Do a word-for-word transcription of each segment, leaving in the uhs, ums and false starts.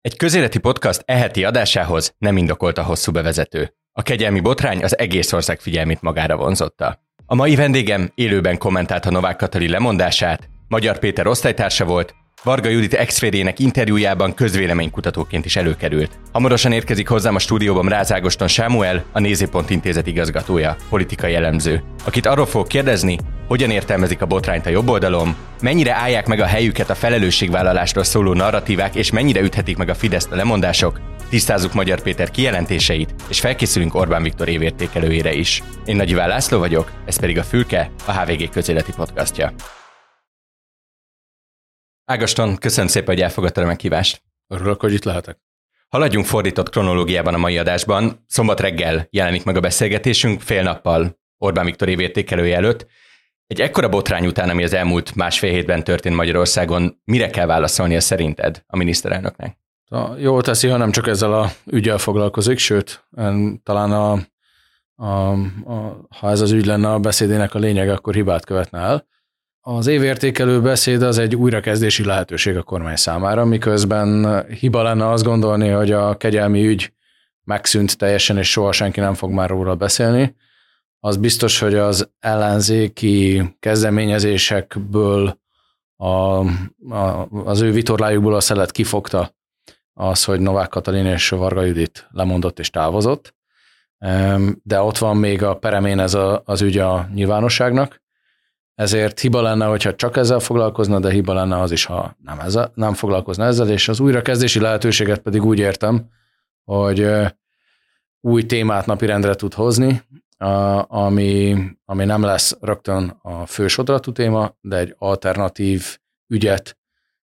Egy közéleti podcast e heti adásához nem indokolt a hosszú bevezető. A kegyelmi botrány az egész ország figyelmét magára vonzotta. A mai vendégem élőben kommentálta Novák Katalin lemondását, Magyar Péter osztálytársa volt, Varga Judit ex-férjének interjújában közvéleménykutatóként is előkerült. Hamarosan érkezik hozzám a stúdióban Ráz Ágoston Sámuel, a Nézőpont Intézet igazgatója, politikai elemző, akit arról fog kérdezni, hogyan értelmezik a botrányt a jobboldalom, mennyire állják meg a helyüket a felelősségvállalásról szóló narratívák, és mennyire üthetik meg a Fideszt a lemondások, tisztázzuk Magyar Péter kijelentéseit, és felkészülünk Orbán Viktor évértékelőjére is. Én Nagy Iván László vagyok, ez pedig a Fülke, a há vé gé közéleti podcastja. Ágoston, köszönöm szépen, hogy elfogadtad a meghívást. Örülök, hogy itt lehetek. Haladjunk fordított kronológiában a mai adásban. Szombat reggel jelenik meg a beszélgetésünk, fél nappal Orbán Viktor évértékelője előtt. Egy ekkora botrány után, ami az elmúlt másfél hétben történt Magyarországon, mire kell válaszolnia szerinted a miniszterelnöknek? Jól teszi, ha nem csak ezzel a ügyel foglalkozik, sőt, talán a, a, a, ha ez az ügy lenne a beszédének a lényege, akkor hibát követne el. Az évértékelő beszéd az egy újrakezdési lehetőség a kormány számára, miközben hiba lenne azt gondolni, hogy a kegyelmi ügy megszűnt teljesen, és soha senki nem fog már róla beszélni. Az biztos, hogy az ellenzéki kezdeményezésekből, a, a, az ő vitorlájukból a szelet kifogta az, hogy Novák Katalin és Varga Judit lemondott és távozott, de ott van még a peremén ez a, az ügy a nyilvánosságnak. Ezért hiba lenne, hogyha csak ezzel foglalkozna, de hiba lenne az is, ha nem, ezzel, nem foglalkozna ezzel, és az újrakezdési lehetőséget pedig úgy értem, hogy új témát napirendre tud hozni, ami, ami nem lesz rögtön a fősodratú téma, de egy alternatív ügyet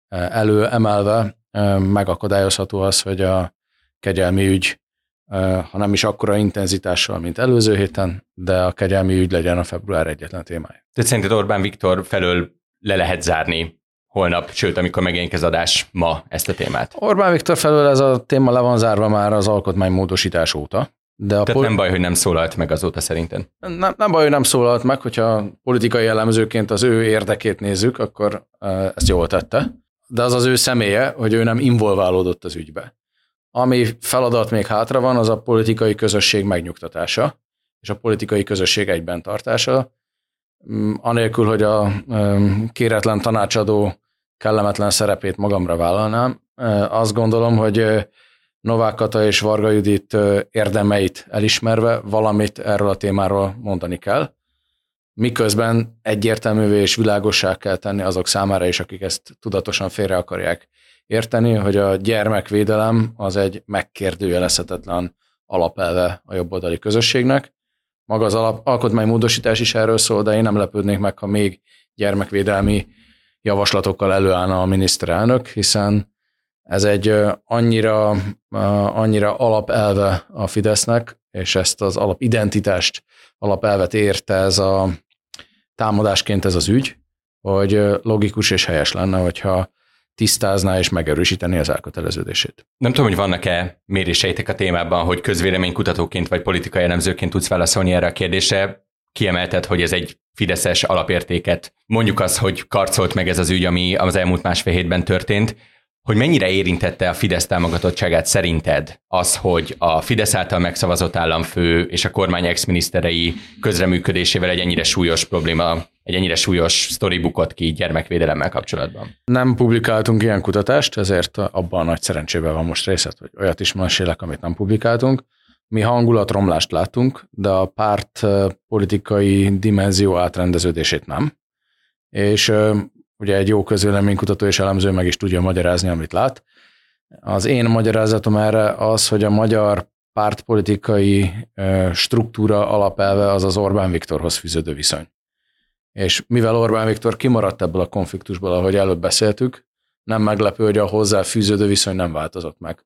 előemelve megakadályozható az, hogy a kegyelmi ügy, ha nem is akkora intenzitással, mint előző héten, de a kegyelmi ügy legyen a február egyetlen témája. Tehát szerinted Orbán Viktor felől le lehet zárni holnap, sőt, amikor megjelenik az adás ma ezt a témát? Orbán Viktor felől ez a téma le van zárva már az alkotmánymódosítás óta. De a Tehát pol- nem baj, hogy nem szólalt meg azóta szerinted? Nem, nem baj, hogy nem szólalt meg, hogyha politikai elemzőként az ő érdekét nézzük, akkor ezt jól tette. De az az ő személye, hogy ő nem involválódott az ügybe. Ami feladat még hátra van, az a politikai közösség megnyugtatása, és a politikai közösség egyben tartása, anélkül, hogy a kéretlen tanácsadó kellemetlen szerepét magamra vállalnám. Azt gondolom, hogy Novák Kata és Varga Judit érdemeit elismerve valamit erről a témáról mondani kell, miközben egyértelművé és világossá kell tenni azok számára is, akik ezt tudatosan félre akarják érteni, hogy a gyermekvédelem az egy megkérdőjelezhetetlen alapelve a jobboldali közösségnek. Maga az alap, alkotmánymódosítás is erről szól, de én nem lepődnék meg, ha még gyermekvédelmi javaslatokkal előállna a miniszterelnök, hiszen ez egy annyira, annyira alapelve a Fidesznek, és ezt az alapidentitást, alapelvet érte ez a támadásként ez az ügy, hogy logikus és helyes lenne, hogyha tisztázná és megerősíteni az elköteleződését. Nem tudom, hogy vannak-e méréseitek a témában, hogy közvéleménykutatóként vagy politikai elemzőként tudsz válaszolni erre a kérdésre. Kiemelted, hogy ez egy fideszes alapértéket, mondjuk az, hogy karcolt meg ez az ügy, ami az elmúlt másfél hétben történt, hogy mennyire érintette a Fidesz támogatottságát szerinted az, hogy a Fidesz által megszavazott államfő és a kormány ex-miniszterei közreműködésével egy ennyire súlyos probléma, egy ennyire súlyos sztori bukott ki gyermekvédelemmel kapcsolatban? Nem publikáltunk ilyen kutatást, ezért abban a nagy szerencsében van most részlet, hogy olyat is mesélek, amit nem publikáltunk. Mi hangulatromlást látunk, de a párt politikai dimenzió átrendeződését nem. És ugye egy jó közvéleménykutató és elemző meg is tudja magyarázni, amit lát. Az én magyarázatom erre az, hogy a magyar pártpolitikai struktúra alapelve az az Orbán Viktorhoz fűződő viszony. És mivel Orbán Viktor kimaradt ebből a konfliktusból, ahogy előbb beszéltük, nem meglepő, hogy a hozzá fűződő viszony nem változott meg.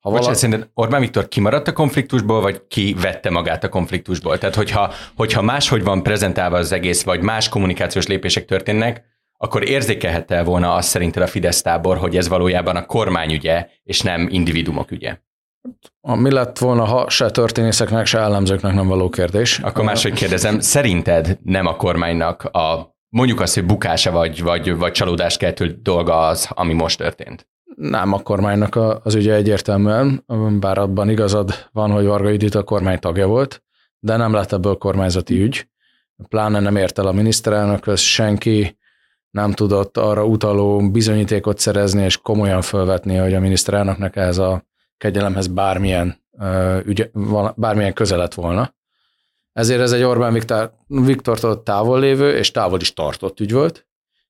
Ha valaki... Bocsánat, Orbán Viktor kimaradt a konfliktusból, vagy ki vette magát a konfliktusból? Tehát hogyha, hogyha máshogy van prezentálva az egész, vagy más kommunikációs lépések történnek, akkor érzékelhette volna azt szerinted a Fidesz tábor, hogy ez valójában a kormány ügye, és nem individumok ügye? Mi lett volna, ha se történészeknek, se államzőknek nem való kérdés? Akkor máshogy kérdezem, szerinted nem a kormánynak a, mondjuk azt, hogy bukása vagy, vagy, vagy csalódáskeltő dolga az, ami most történt? Nem a kormánynak az ügye egyértelműen, bár abban igazad van, hogy Varga Judit a kormány tagja volt, de nem lett ebből kormányzati ügy. Pláne nem ért el a miniszterelnökhöz, senki nem tudott arra utaló bizonyítékot szerezni és komolyan felvetni, hogy a miniszterelnöknek ehhez a kegyelemhez bármilyen, ügy, bármilyen köze lett volna. Ezért ez egy Orbán Viktor, Viktortól távol lévő és távol is tartott ügy volt,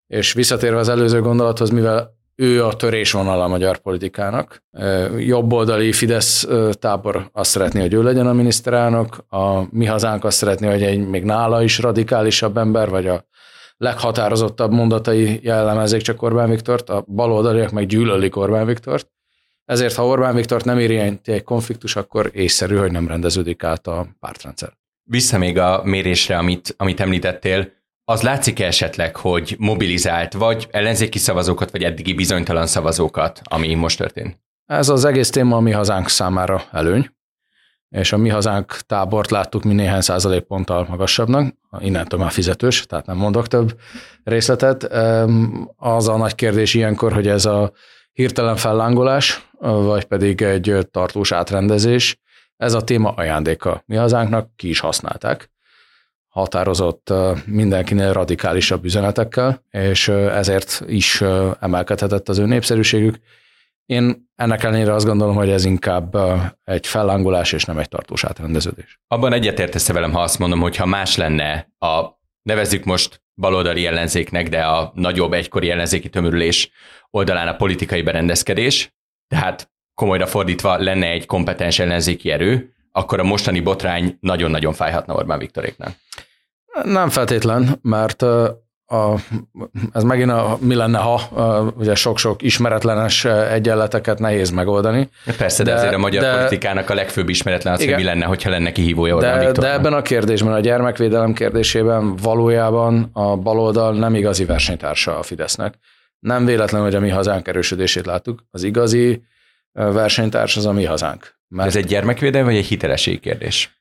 és visszatérve az előző gondolathoz, mivel ő a törésvonal a magyar politikának. Jobboldali Fidesz tábor azt szeretné, hogy ő legyen a miniszterelnök, a Mi Hazánk azt szeretné, hogy egy még nála is radikálisabb ember, vagy a leghatározottabb mondatai jellemezzék csak Orbán Viktort, a baloldaliak meg gyűlölik Orbán Viktort. Ezért, ha Orbán Viktort nem érinti egy konfliktus, akkor észszerű, hogy nem rendeződik át a pártrendszer. Vissza még a mérésre, amit, amit említettél. Az látszik esetleg, hogy mobilizált vagy ellenzéki szavazókat, vagy eddigi bizonytalan szavazókat, ami most történt? Ez az egész téma a Mi Hazánk számára előny, és a Mi Hazánk tábort láttuk mi néhány százalékponttal magasabbnak, innentől már fizetős, tehát nem mondok több részletet. Az a nagy kérdés ilyenkor, hogy ez a hirtelen fellángolás, vagy pedig egy tartós átrendezés, ez a téma ajándéka Mi Hazánknak, ki is használták. Határozott mindenkinél radikálisabb üzenetekkel, és ezért is emelkedhetett az ő népszerűségük. Én ennek ellenére azt gondolom, hogy ez inkább egy fellángolás, és nem egy tartós átrendeződés. Abban egyetértesz velem, ha azt mondom, hogy ha más lenne a, nevezzük most baloldali ellenzéknek, de a nagyobb egykori ellenzéki tömörülés oldalán a politikai berendezkedés, tehát komolyra fordítva lenne egy kompetens ellenzéki erő, akkor a mostani botrány nagyon-nagyon fájhatna Orbán Viktoréknak. Nem feltétlen, mert a, ez megint a mi lenne, ha a, ugye sok-sok ismeretlenes egyenleteket nehéz megoldani. Persze, de, de azért a magyar de, politikának a legfőbb ismeretlen az, igen, hogy mi lenne, hogyha lenne kihívója Orbán de, Viktornak. De ebben a kérdésben, a gyermekvédelem kérdésében valójában a baloldal nem igazi versenytársa a Fidesznek. Nem véletlen, hogy a Mi Hazánk erősödését láttuk. Az igazi versenytárs az a Mi Hazánk. Mert ez egy gyermekvédelem, vagy egy hitelességi kérdés?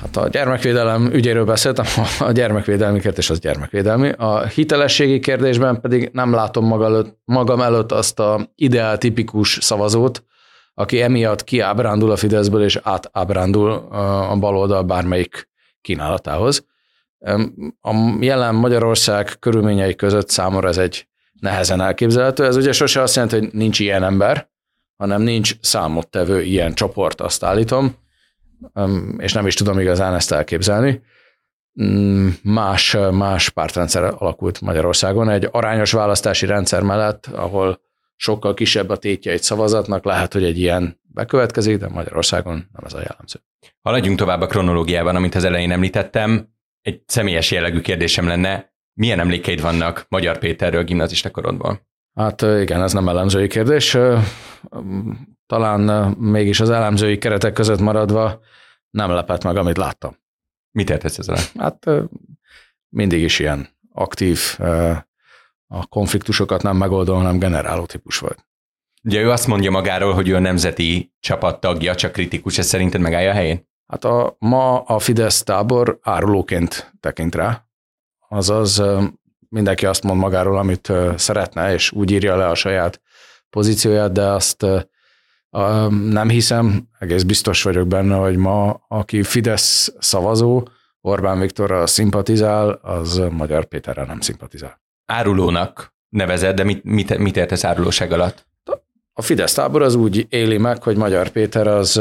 Hát a gyermekvédelem ügyéről beszéltem, a gyermekvédelmi kérdés az gyermekvédelmi. A hitelességi kérdésben pedig nem látom maga előtt, magam előtt azt a ideál tipikus szavazót, aki emiatt kiábrándul a Fideszből, és átábrándul a baloldal bármelyik kínálatához. A jelen Magyarország körülményei között számomra ez egy nehezen elképzelhető. Ez ugye sose azt jelenti, hogy nincs ilyen ember, hanem nincs számottevő ilyen csoport, azt állítom, és nem is tudom igazán ezt elképzelni. Más, más pártrendszer alakult Magyarországon. Egy arányos választási rendszer mellett, ahol sokkal kisebb a tétje egy szavazatnak, lehet, hogy egy ilyen bekövetkezik, de Magyarországon nem ez a jellemző. Haladjunk tovább a kronológiában, amit az elején említettem. Egy személyes jellegű kérdésem lenne, milyen emlékeid vannak Magyar Péterről gimnazista korodból? Hát igen, ez nem elemzői kérdés. Talán mégis az elemzői keretek között maradva nem lepett meg, amit láttam. Mit értesz ezzel? Hát mindig is ilyen aktív, a konfliktusokat nem megoldó, hanem generáló típus volt. Ugye ő azt mondja magáról, hogy ő a nemzeti csapat tagja, csak kritikus, ez szerinted megállja a helyén? Hát a, ma a Fidesz tábor árulóként tekint rá, azaz mindenki azt mond magáról, amit szeretne, és úgy írja le a saját pozícióját, de azt nem hiszem, egész biztos vagyok benne, hogy ma, aki Fidesz szavazó, Orbán Viktorral szimpatizál, az Magyar Péterrel nem szimpatizál. Árulónak nevezed, de mit, mit, mit értesz árulóság alatt? A Fidesz tábor az úgy éli meg, hogy Magyar Péter az,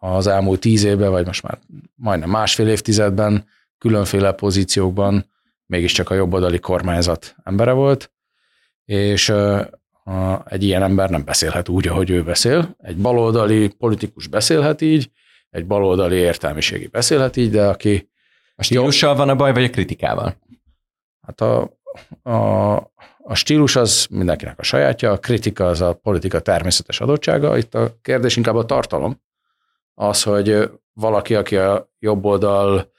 az elmúlt tíz évben, vagy most már majdnem másfél évtizedben különféle pozíciókban mégiscsak a jobboldali kormányzat embere volt, és egy ilyen ember nem beszélhet úgy, ahogy ő beszél. Egy baloldali politikus beszélhet így, egy baloldali értelmiségi beszélhet így, de aki... A stílussal van a baj, vagy a kritikával? Hát a, a, a stílus az mindenkinek a sajátja, a kritika az a politika természetes adottsága. Itt a kérdés inkább a tartalom. Az, hogy valaki, aki a jobboldal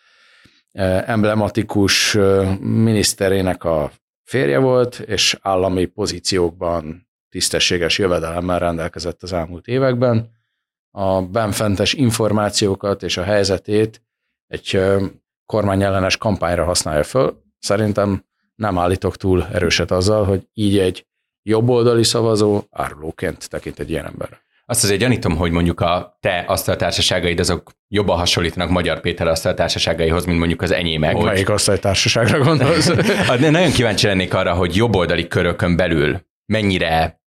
emblematikus miniszterének a férje volt, és állami pozíciókban tisztességes jövedelemmel rendelkezett az elmúlt években. A benfentes információkat és a helyzetét egy kormányellenes kampányra használja föl. Szerintem nem állítok túl erőset azzal, hogy így egy jobboldali szavazó árulóként tekint egy ilyen ember. Azt azért gyanítom, hogy mondjuk a te asztaltársaságaid azok jobban hasonlítanak Magyar Péter asztaltársaságaihoz, mint mondjuk az enyémek. Melyik asztaltársaságra gondolsz? Nagyon kíváncsi lennék arra, hogy jobboldali körökön belül mennyire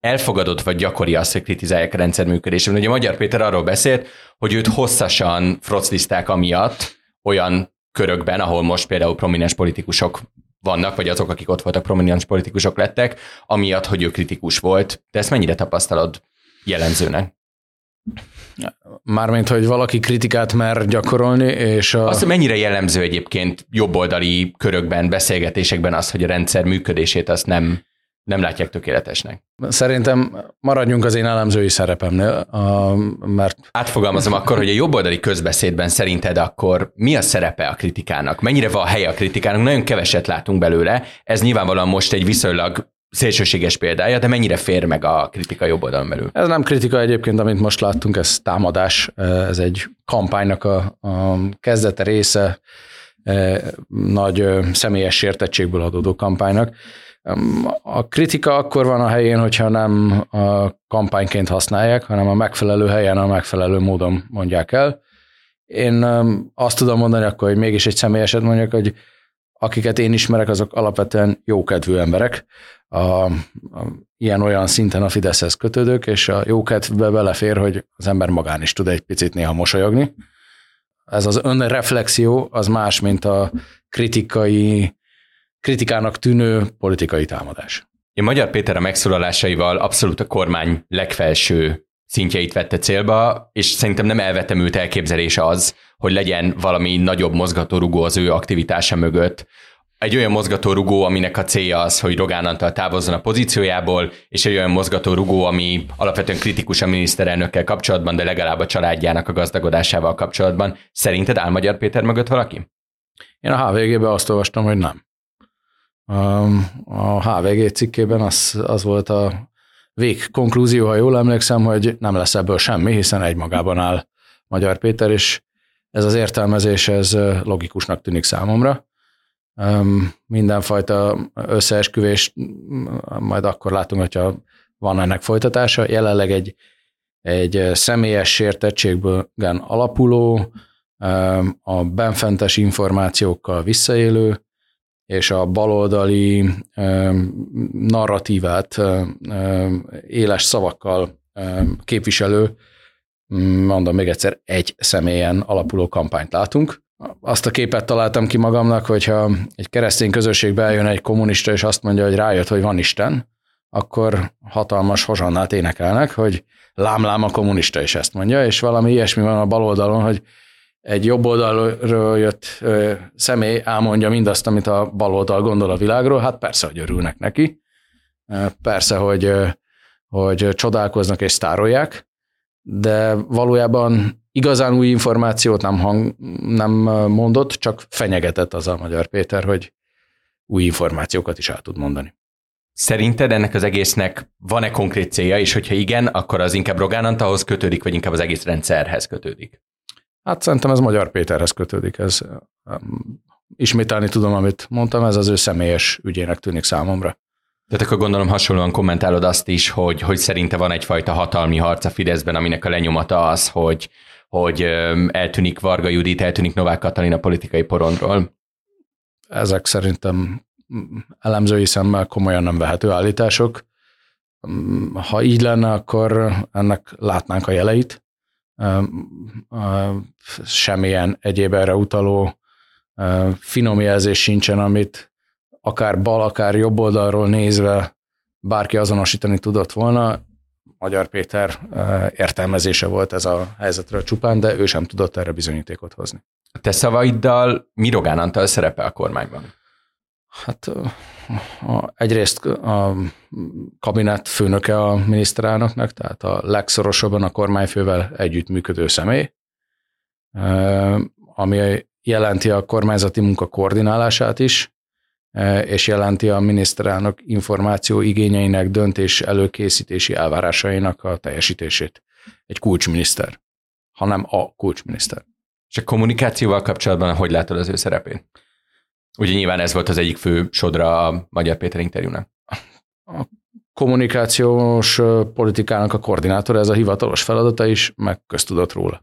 elfogadott vagy gyakori azt, hogy kritizálják a rendszer működésében. Ugye Magyar Péter arról beszélt, hogy őt hosszasan froclizták amiatt olyan körökben, ahol most például prominens politikusok vannak, vagy azok, akik ott voltak, prominens politikusok lettek, amiatt, hogy ő kritikus volt. De ezt mennyire tapasztalod jellemzőnek? Mármint, hogy valaki kritikát mer gyakorolni, és a... Azt, mennyire jellemző egyébként jobboldali körökben, beszélgetésekben az, hogy a rendszer működését azt nem, nem látják tökéletesnek? Szerintem maradjunk az én elemzői szerepemnél, mert... Átfogalmazom akkor, hogy a jobboldali közbeszédben szerinted akkor mi a szerepe a kritikának? Mennyire van helye a kritikának? Nagyon keveset látunk belőle. Ez nyilvánvalóan most egy viszonylag szélsőséges példája, de mennyire fér meg a kritika jobb oldalon belül? Ez nem kritika egyébként, amit most láttunk, ez támadás, ez egy kampánynak a, a kezdete része, nagy személyes sértettségből adódó kampánynak. A kritika akkor van a helyén, hogyha nem a kampányként használják, hanem a megfelelő helyen, a megfelelő módon mondják el. Én azt tudom mondani akkor, hogy mégis egy személyeset mondjak, hogy akiket én ismerek, azok alapvetően jókedvű emberek, a, a, ilyen-olyan szinten a Fideszhez kötődők, és a jókedvbe belefér, hogy az ember magán is tud egy picit néha mosolyogni. Ez az önreflexió az más, mint a kritikai, kritikának tűnő politikai támadás. Én Magyar Péter a megszólalásaival abszolút a kormány legfelső szintjeit vette célba, és szerintem nem elvetemült elképzelése az, hogy legyen valami nagyobb mozgatórugó az ő aktivitása mögött. Egy olyan mozgatórugó, aminek a célja az, hogy Rogán Antal távozzon a pozíciójából, és egy olyan mozgatórugó, ami alapvetően kritikus a miniszterelnökkel kapcsolatban, de legalább a családjának a gazdagodásával kapcsolatban. Szerinted áll Magyar Péter mögött valaki? Én a há vé gében azt olvastam, hogy nem. A há vé gé cikkében az, az volt a végkonklúzió, ha jól emlékszem, hogy nem lesz ebből semmi, hiszen egymagában áll Magyar Péter, és ez az értelmezés, ez logikusnak tűnik számomra. Mindenfajta összeesküvés, majd akkor látunk, hogyha van ennek folytatása. Jelenleg egy, egy személyes sértettségből alapuló, a benfentes információkkal visszaélő, és a baloldali narratívát éles szavakkal képviselő, mondom még egyszer, egy személyen alapuló kampányt látunk. Azt a képet találtam ki magamnak, hogyha egy keresztény közösségbe eljön egy kommunista, és azt mondja, hogy rájött, hogy van Isten, akkor hatalmas hozsannát énekelnek, hogy lám-lám, a kommunista is ezt mondja, és valami ilyesmi van a baloldalon, hogy egy jobb oldalról jött személy elmondja mindazt, amit a baloldal gondol a világról, hát persze, hogy örülnek neki, persze, hogy, hogy csodálkoznak és sztárolják, de valójában igazán új információt nem, hang, nem mondott, csak fenyegetett az a Magyar Péter, hogy új információkat is át tud mondani. Szerinted ennek az egésznek van-e konkrét célja, és hogyha igen, akkor az inkább Rogán Antalhoz kötődik, vagy inkább az egész rendszerhez kötődik? Hát szerintem ez Magyar Péterhez kötődik. Ez, ismételni tudom, amit mondtam, ez az ő személyes ügyének tűnik számomra. Tehát akkor gondolom hasonlóan kommentálod azt is, hogy, hogy szerinte van egyfajta hatalmi harc a Fideszben, aminek a lenyomata az, hogy, hogy eltűnik Varga Judit, eltűnik Novák Katalin a politikai porondról. Ezek szerintem elemzői szemmel komolyan nem vehető állítások. Ha így lenne, akkor ennek látnánk a jeleit. Semmilyen egyéb erre utaló finom jelzés sincsen, amit akár bal, akár jobb oldalról nézve bárki azonosítani tudott volna. Magyar Péter értelmezése volt ez a helyzetről csupán, de ő sem tudott erre bizonyítékot hozni. Te szavaiddal mi Rogán Antal szerepe a kormányban? Hát a, egyrészt a kabinett főnöke a miniszterelnöknek, tehát a legszorosabban a kormányfővel együttműködő személy, ami jelenti a kormányzati munka koordinálását is, és jelenti a miniszterelnök információ igényeinek, döntés előkészítési elvárásainak a teljesítését. Egy kulcsminiszter, hanem a kulcsminiszter. És a kommunikációval kapcsolatban hogy látod az ő szerepét? Ugye nyilván ez volt az egyik fő sodra a Magyar Péter interjúnak. A kommunikációs politikának a koordinátora, ez a hivatalos feladata is, meg köztudott róla.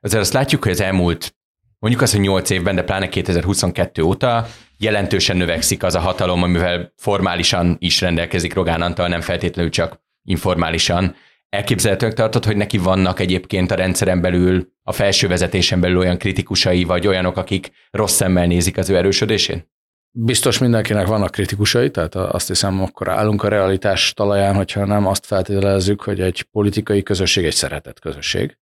Ezért azt látjuk, hogy az elmúlt, mondjuk azt, hogy nyolc évben, de pláne kétezer-huszonkettő óta jelentősen növekszik az a hatalom, amivel formálisan is rendelkezik Rogán Antal, nem feltétlenül csak informálisan. Elképzelhetőnek tartod, hogy neki vannak egyébként a rendszeren belül, a felső vezetésen belül olyan kritikusai, vagy olyanok, akik rossz szemmel nézik az ő erősödésén? Biztos mindenkinek vannak kritikusai, tehát azt hiszem, akkor állunk a realitás talaján, hogyha nem azt feltételezzük, hogy egy politikai közösség egy szeretett közösség.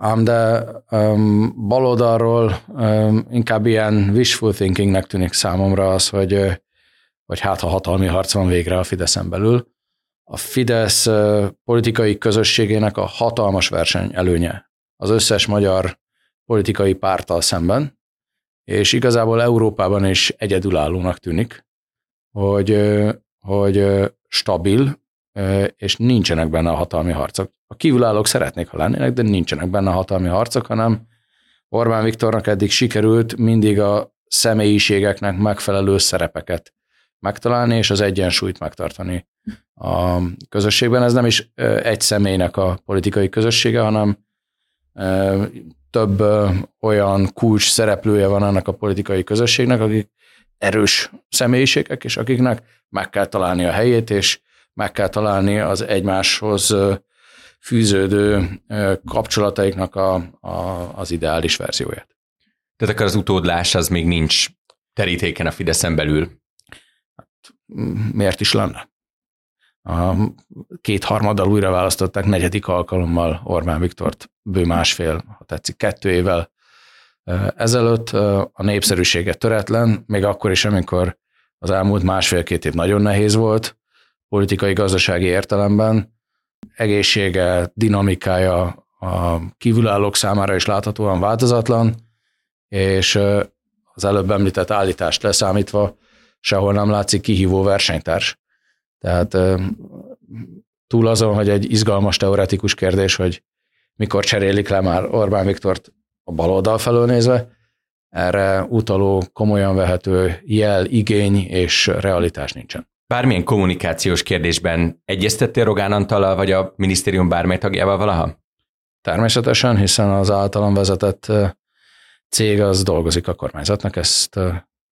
Ám de um, baloldalról um, inkább ilyen wishful thinkingnek tűnik számomra az, hogy, hogy hát ha hatalmi harc van végre a Fideszen belül. A Fidesz uh, politikai közösségének a hatalmas verseny előnye az összes magyar politikai párttal szemben, és igazából Európában is egyedülállónak tűnik, hogy, hogy stabil, és nincsenek benne a hatalmi harcok. A kívülállók szeretnék, ha lennének, de nincsenek benne a hatalmi harcok, hanem Orbán Viktornak eddig sikerült mindig a személyiségeknek megfelelő szerepeket megtalálni, és az egyensúlyt megtartani a közösségben. Ez nem is egy személynek a politikai közössége, hanem több olyan kulcs szereplője van annak a politikai közösségnek, akik erős személyiségek, és akiknek meg kell találni a helyét, és meg kell találni az egymáshoz fűződő kapcsolataiknak a, a, az ideális verzióját. Tehát akkor az utódlás az még nincs terítéken a Fideszen belül? Hát, miért is lenne? A kétharmaddal újra választották negyedik alkalommal Orbán Viktort, bő másfél, ha tetszik, kettő évvel ezelőtt. A népszerűsége töretlen, még akkor is, amikor az elmúlt másfél-két év nagyon nehéz volt, politikai-gazdasági értelemben, egészsége, dinamikája a kívülállók számára is láthatóan változatlan, és az előbb említett állítást leszámítva sehol nem látszik kihívó versenytárs. Tehát túl azon, hogy egy izgalmas teoretikus kérdés, hogy mikor cserélik le már Orbán Viktort a baloldal felől nézve, erre utaló, komolyan vehető jel, igény és realitás nincsen. Bármilyen kommunikációs kérdésben egyeztettél Rogán Antallal vagy a minisztérium bármely tagjával valaha? Természetesen, hiszen az általam vezetett cég az dolgozik a kormányzatnak, ezt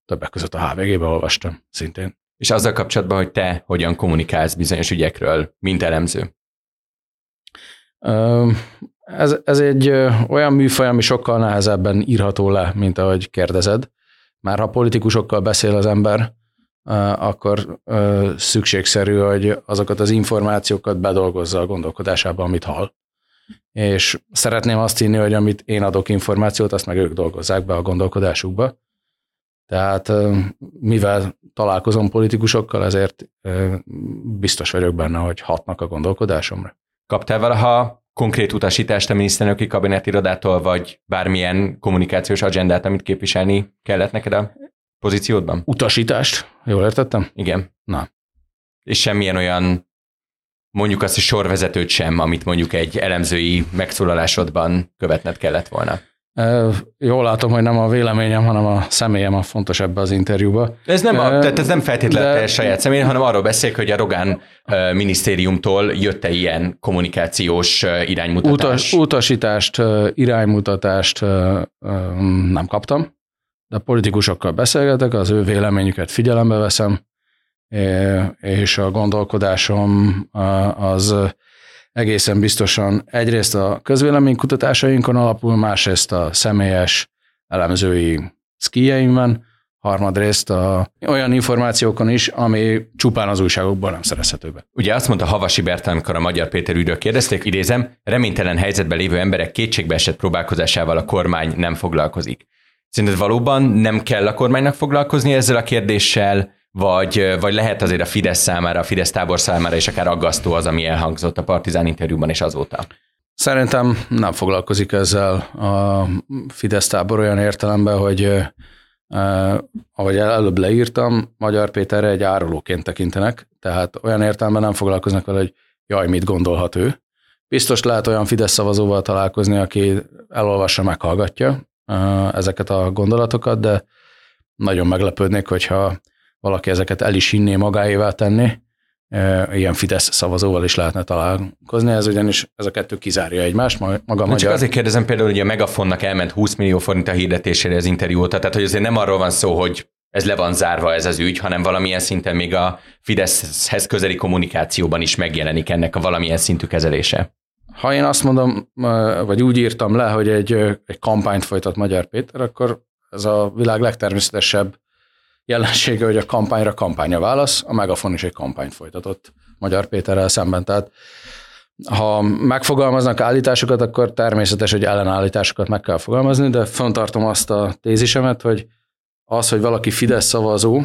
többek között a há vé gé-ben olvastam szintén. És azzal kapcsolatban, hogy te hogyan kommunikálsz bizonyos ügyekről, mint elemző? Ez, ez egy olyan műfaj, ami sokkal nehezebben írható le, mint ahogy kérdezed. Már ha politikusokkal beszél az ember, akkor szükségszerű, hogy azokat az információkat bedolgozza a gondolkodásába, amit hall. És szeretném azt hinni, hogy amit én adok információt, azt meg ők dolgozzák be a gondolkodásukba. Tehát mivel találkozom politikusokkal, ezért biztos vagyok benne, hogy hatnak a gondolkodásomra. Kaptál valaha konkrét utasítást a miniszternöki kabinetirodától, vagy bármilyen kommunikációs agendát, amit képviselni kellett neked a pozíciódban? Utasítást? Jól értettem? Igen. Na. És semmilyen olyan, mondjuk azt, hogy sorvezetőt sem, amit mondjuk egy elemzői megszólalásodban követned kellett volna. Jól látom, hogy nem a véleményem, hanem a személyem a fontos ebbe az interjúba. Ez nem, a, tehát ez nem feltétlenül de... saját személy, hanem arról beszélek, hogy a Rogán minisztériumtól jött-e ilyen kommunikációs iránymutatás? Utas, utasítást, iránymutatást nem kaptam, de politikusokkal beszélgetek, az ő véleményüket figyelembe veszem, és a gondolkodásom az... egészen biztosan egyrészt a közvéleménykutatásainkon alapul, másrészt a személyes elemzői szkíjeimben, harmadrészt a olyan információkon is, ami csupán az újságokból nem szerezhető be. Ugye azt mondta Havasi Bertalan, amikor a Magyar Péter ügyről kérdezték, idézem, reménytelen helyzetben lévő emberek kétségbeesett próbálkozásával a kormány nem foglalkozik. Szerinted valóban nem kell a kormánynak foglalkozni ezzel a kérdéssel, Vagy, vagy lehet azért a Fidesz számára, a Fidesz tábor számára is akár aggasztó az, ami elhangzott a Partizán interjúban és azóta? Szerintem nem foglalkozik ezzel a Fidesz tábor olyan értelemben, hogy eh, ahogy előbb leírtam, Magyar Péterre egy árulóként tekintenek, tehát olyan értelemben nem foglalkoznak vele, hogy jaj, mit gondolhat ő. Biztos lehet olyan Fidesz szavazóval találkozni, aki elolvassa, meghallgatja eh, ezeket a gondolatokat, de nagyon meglepődnék, hogyha valaki ezeket el is hinné magáévá tenni, ilyen Fidesz szavazóval is lehetne találkozni, ez ugyanis ez a kettő kizárja egymást. Maga Na, magyar... Csak azért kérdezem például, hogy a Megafonnak elment húsz millió forint a hirdetésére az interjú óta, tehát hogy azért nem arról van szó, hogy ez le van zárva ez az ügy, hanem valamilyen szinten még a Fideszhez közeli kommunikációban is megjelenik ennek a valamilyen szintű kezelése. Ha én azt mondom, vagy úgy írtam le, hogy egy, egy kampányt folytat Magyar Péter, akkor ez a világ legtermészetesebb jelensége, hogy a kampányra kampánya válasz, a Megafon is egy kampányt folytatott Magyar Péterrel szemben. Tehát ha megfogalmaznak állításokat, akkor természetes, hogy ellenállításokat meg kell fogalmazni, de fenntartom azt a tézisemet, hogy az, hogy valaki Fidesz szavazó,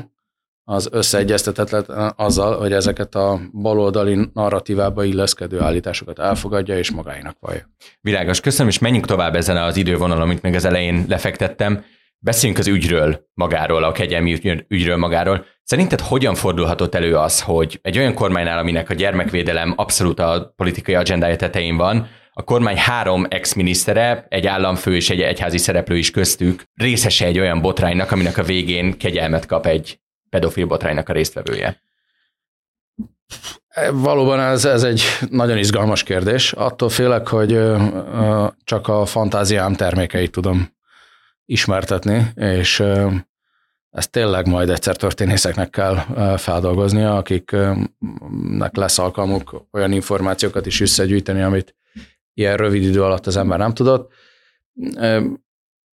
az összeegyeztethetetlen azzal, hogy ezeket a baloldali narratívába illeszkedő állításokat elfogadja és magáinak vallja. Világos, köszönöm, és menjünk tovább ezen az idővonalon, amit még az elején lefektettem. Beszéljünk az ügyről magáról, a kegyelmi ügyről magáról. Szerinted hogyan fordulhatott elő az, hogy egy olyan kormánynál, aminek a gyermekvédelem abszolút a politikai agendája tetején van, a kormány három ex-minisztere, egy államfő és egy egyházi szereplő is köztük részese egy olyan botránynak, aminek a végén kegyelmet kap egy pedofil botránynak a résztvevője? Valóban ez, ez egy nagyon izgalmas kérdés. Attól félek, hogy csak a fantáziám termékeit tudom ismertetni, és ezt tényleg majd egyszer történészeknek kell feldolgoznia, akiknek lesz alkalmuk olyan információkat is összegyűjteni, amit ilyen rövid idő alatt az ember nem tudott.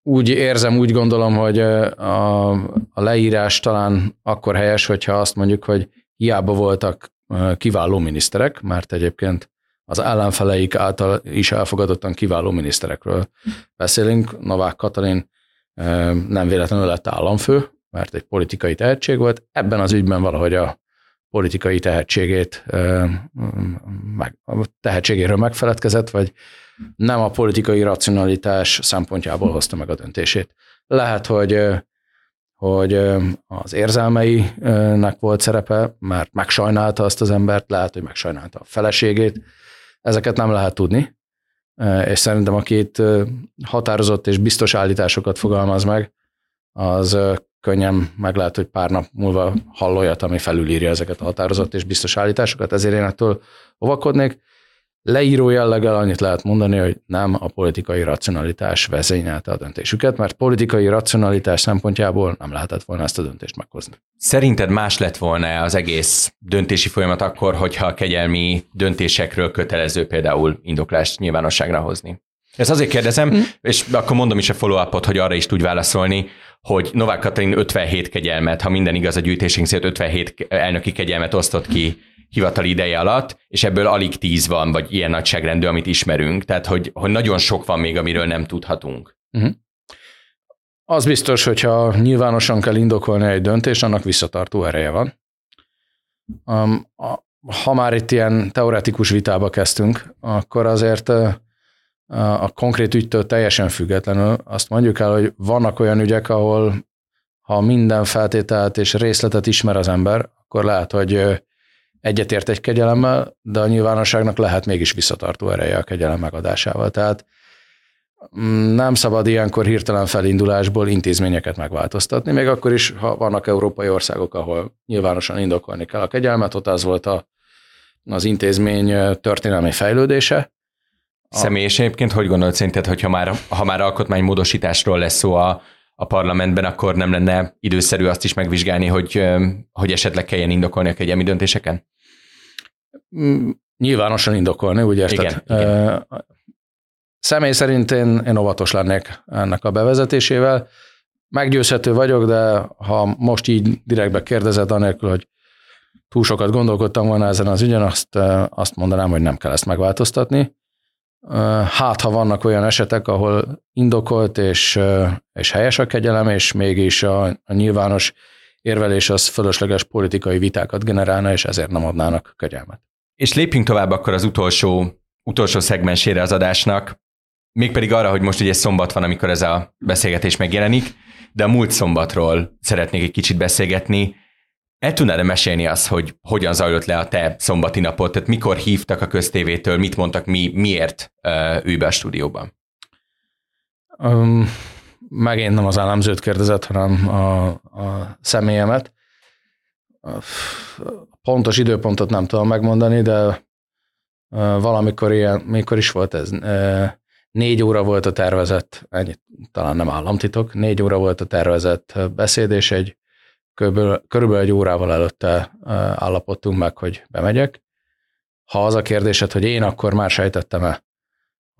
Úgy érzem, úgy gondolom, hogy a, a leírás talán akkor helyes, hogyha azt mondjuk, hogy hiába voltak kiváló miniszterek, mert egyébként az ellenfeleik által is elfogadottan kiváló miniszterekről beszélünk. Novák Katalin nem véletlenül lett államfő, mert egy politikai tehetség volt. Ebben az ügyben valahogy a politikai tehetségét, a tehetségéről megfeledkezett, vagy nem a politikai racionalitás szempontjából hozta meg a döntését. Lehet, hogy, hogy az érzelmeinek volt szerepe, mert megsajnálta azt az embert, lehet, hogy megsajnálta a feleségét. Ezeket nem lehet tudni, és szerintem aki itt határozott és biztos állításokat fogalmaz meg, az könnyen meg lehet, hogy pár nap múlva hall olyat, ami felülírja ezeket a határozott és biztos állításokat, ezért én ettől óvakodnék. Leíró jelleggel annyit lehet mondani, hogy nem a politikai racionalitás vezényelte a döntésüket, mert politikai racionalitás szempontjából nem lehetett volna ezt a döntést meghozni. Szerinted más lett volna az egész döntési folyamat akkor, hogyha a kegyelmi döntésekről kötelező például indoklást nyilvánosságra hozni? Ezt azért kérdezem, mm. és akkor mondom is a follow-upot, hogy arra is tudj válaszolni, hogy Novák Katalin ötvenhét kegyelmet, ha minden igaz a gyűjtésünk szerint ötvenhét elnöki kegyelmet osztott ki hivatali ideje alatt, és ebből alig tíz van, vagy ilyen nagyságrendű, amit ismerünk. Tehát, hogy, hogy nagyon sok van még, amiről nem tudhatunk. Uh-huh. Az biztos, hogyha nyilvánosan kell indokolni egy döntést, annak visszatartó ereje van. Um, a, ha már itt ilyen teoretikus vitába kezdtünk, akkor azért a, a konkrét ügytől teljesen függetlenül azt mondjuk el, hogy vannak olyan ügyek, ahol ha minden feltételt és részletet ismer az ember, akkor lehet, hogy egyetért egy kegyelemmel, de a nyilvánosságnak lehet mégis visszatartó ereje a kegyelem megadásával. Tehát nem szabad ilyenkor hirtelen felindulásból intézményeket megváltoztatni, még akkor is, ha vannak európai országok, ahol nyilvánosan indokolni kell a kegyelmet, ott az volt a, az intézmény történelmi fejlődése. A... Személyes egyébként hogy gondolod szerinted, hogyha már, ha már alkotmánymódosításról lesz szó a, a parlamentben, akkor nem lenne időszerű azt is megvizsgálni, hogy, hogy esetleg kelljen indokolni a kegyelmi döntéseken? Nyilvánosan indokolni, úgy érted? Igen, igen. Személy szerint én, én óvatos lennék ennek a bevezetésével. Meggyőzhető vagyok, de ha most így direktbe kérdezed, anélkül, hogy túl sokat gondolkodtam volna ezen az ügyen, azt, azt mondanám, hogy nem kell ezt megváltoztatni. Hát, ha vannak olyan esetek, ahol indokolt és, és helyes a kegyelem, és mégis a, a nyilvános érvelés az fölösleges politikai vitákat generálna, és ezért nem adnának kegyelmet. És lépjünk tovább akkor az utolsó, utolsó szegmensére az adásnak, mégpedig arra, hogy most ugye szombat van, amikor ez a beszélgetés megjelenik, de a múlt szombatról szeretnék egy kicsit beszélgetni. El tudnád-e mesélni azt, hogy hogyan zajlott le a te szombati napot? Tehát mikor hívtak a köztévétől, mit mondtak, mi, miért ülj be a stúdióban? Um, megint nem az elemzőt kérdezett, hanem a, a személyemet. A pontos időpontot nem tudom megmondani, de valamikor ilyen, mikor is volt ez, négy óra volt a tervezett, ennyit talán nem államtitok, négy óra volt a tervezett beszéd, és egy körülbelül, körülbelül egy órával előtte állapodtunk meg, hogy bemegyek. Ha az a kérdésed, hogy én akkor már sejtettem-e,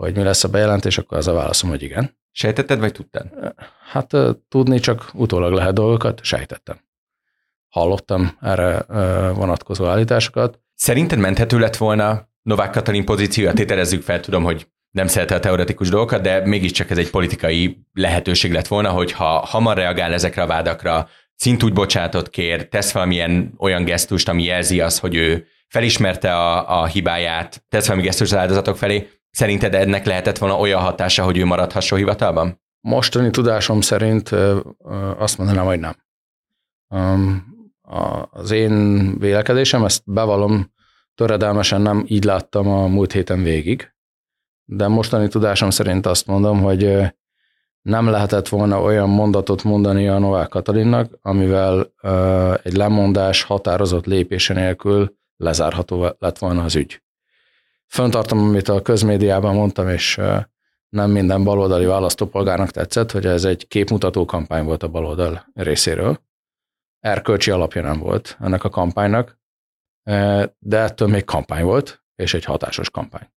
hogy mi lesz a bejelentés, akkor az a válaszom, hogy igen. Sejtetted, vagy tudtad? Hát tudni csak utólag lehet dolgokat, sejtettem. Hallottam erre vonatkozó állításokat. Szerinted menthető lett volna Novák Katalin pozíciója? Tételezzük fel, tudom, hogy nem szereti a teoretikus dolgokat, de mégiscsak ez egy politikai lehetőség lett volna, hogyha hamar reagál ezekre a vádakra, szintúgy bocsánatot kér, tesz valamilyen olyan gesztust, ami jelzi azt, hogy ő felismerte a, a hibáját, tesz valami gesztust az áldozatok felé. Szerinted ennek lehetett volna olyan hatása, hogy ő maradhasson hivatalban? Mostani tudásom szerint azt mondanám, hogy nem. Az én vélekedésem, ezt bevallom, töredelmesen nem így láttam a múlt héten végig, de mostani tudásom szerint azt mondom, hogy nem lehetett volna olyan mondatot mondani a Novák Katalinnak, amivel egy lemondás határozott lépése nélkül lezárható lett volna az ügy. Föntartom, amit a közmédiában mondtam, és nem minden baloldali választópolgárnak tetszett, hogy ez egy képmutató kampány volt a baloldal részéről. Erkölcsi alapja nem volt ennek a kampánynak, de ettől még kampány volt, és egy hatásos kampány.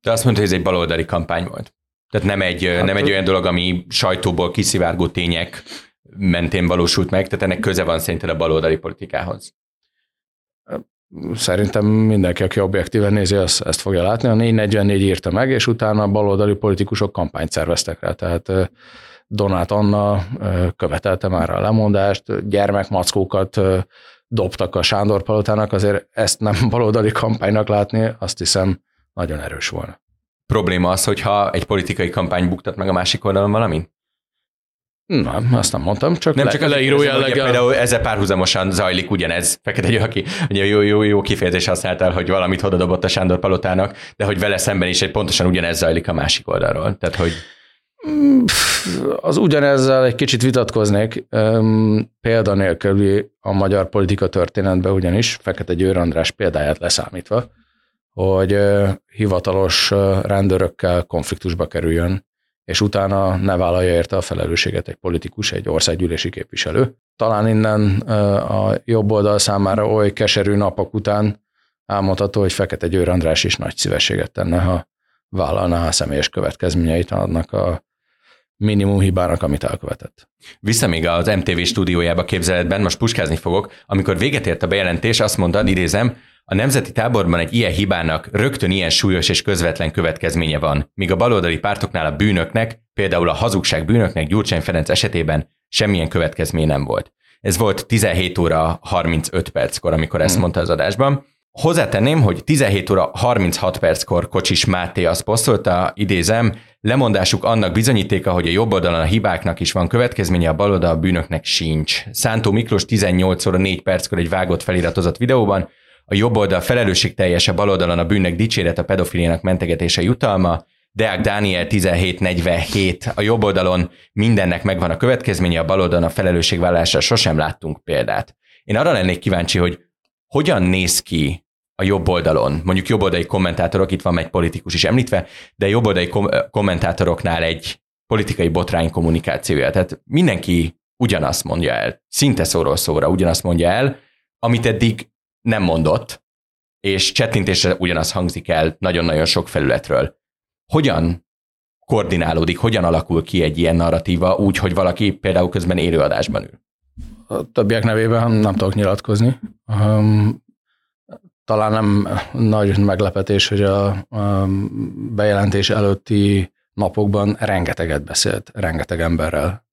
De azt mondta, hogy ez egy baloldali kampány volt. Tehát nem egy, hát nem egy olyan dolog, ami sajtóból kiszivárgó tények mentén valósult meg, tehát ennek köze van szerinted a baloldali politikához. Szerintem mindenki, aki objektíven nézi, azt, ezt fogja látni. A négy negyvennégy írta meg, és utána a baloldali politikusok kampányt szerveztek rá. Tehát Donát Anna követelte már a lemondást, gyermekmackókat dobtak a Sándor palotának, azért ezt nem baloldali kampánynak látni, azt hiszem nagyon erős volna. Probléma az, hogyha egy politikai kampány buktat meg a másik oldalon valamit? Nem, azt nem mondtam, csak, nem le, csak leíró jelleggel. Például ezzel párhuzamosan zajlik ugyanez. Fekete György, ugye jó, jó, jó kifejezés használtál, hogy valamit odadobott a Sándor palotának, de hogy vele szemben is egy pontosan ugyanez zajlik a másik oldalról. Tehát, hogy... Az ugyanezzel egy kicsit vitatkoznék. Példa nélküli a magyar politika történetben ugyanis, Fekete Győr András példáját leszámítva, hogy hivatalos rendőrökkel konfliktusba kerüljön, és utána ne vállalja érte a felelősséget egy politikus, egy országgyűlési képviselő. Talán innen a jobb oldal számára oly keserű napok után álmodható, hogy Fekete Győr András is nagy szívességet tenne, ha vállalná a személyes következményeit annak a minimum hibának, amit elkövetett. Vissza még az em té vé stúdiójába képzeletben, most puskázni fogok, amikor véget ért a bejelentés, azt mondtad, idézem, a nemzeti táborban egy ilyen hibának rögtön ilyen súlyos és közvetlen következménye van, míg a baloldali pártoknál a bűnöknek, például a hazugság bűnöknek Gyurcsány Ferenc esetében semmilyen következmény nem volt. Ez volt tizenhét óra harmincöt perckor, amikor ezt hmm. mondta az adásban. Hozzátenném, hogy tizenhét óra harminchat perckor Kocsis Máté azt posztolta, idézem, lemondásuk annak bizonyítéka, hogy a jobb oldalon a hibáknak is van következménye, a bal oldal a bűnöknek sincs. Szántó Miklós tizennyolc óra négy perckor egy vágott feliratozott videóban, a jobb oldal felelősségteljes, a bal oldalon a bűnnek dicséret, a pedofiliának mentegetése jutalma, Deák Dániel tizenhét negyvenhét, a jobb oldalon mindennek megvan a következménye, a bal oldalon a felelősségvállalásra sosem láttunk példát. Én arra lennék kíváncsi, hogy hogyan néz ki a jobb oldalon, mondjuk jobboldali kommentátorok, itt van egy politikus is említve, de jobboldali kom- kommentátoroknál egy politikai botrány kommunikációja. Tehát mindenki ugyanazt mondja el, szinte szóról szóra ugyanazt mondja el, amit eddig nem mondott, és csettintésre ugyanaz hangzik el nagyon-nagyon sok felületről. Hogyan koordinálódik, hogyan alakul ki egy ilyen narratíva úgy, hogy valaki például közben élőadásban ül? A többiek nevében nem tudok nyilatkozni. Um, talán nem nagy meglepetés, hogy a um, bejelentés előtti napokban rengeteget beszélt, rengeteg emberrel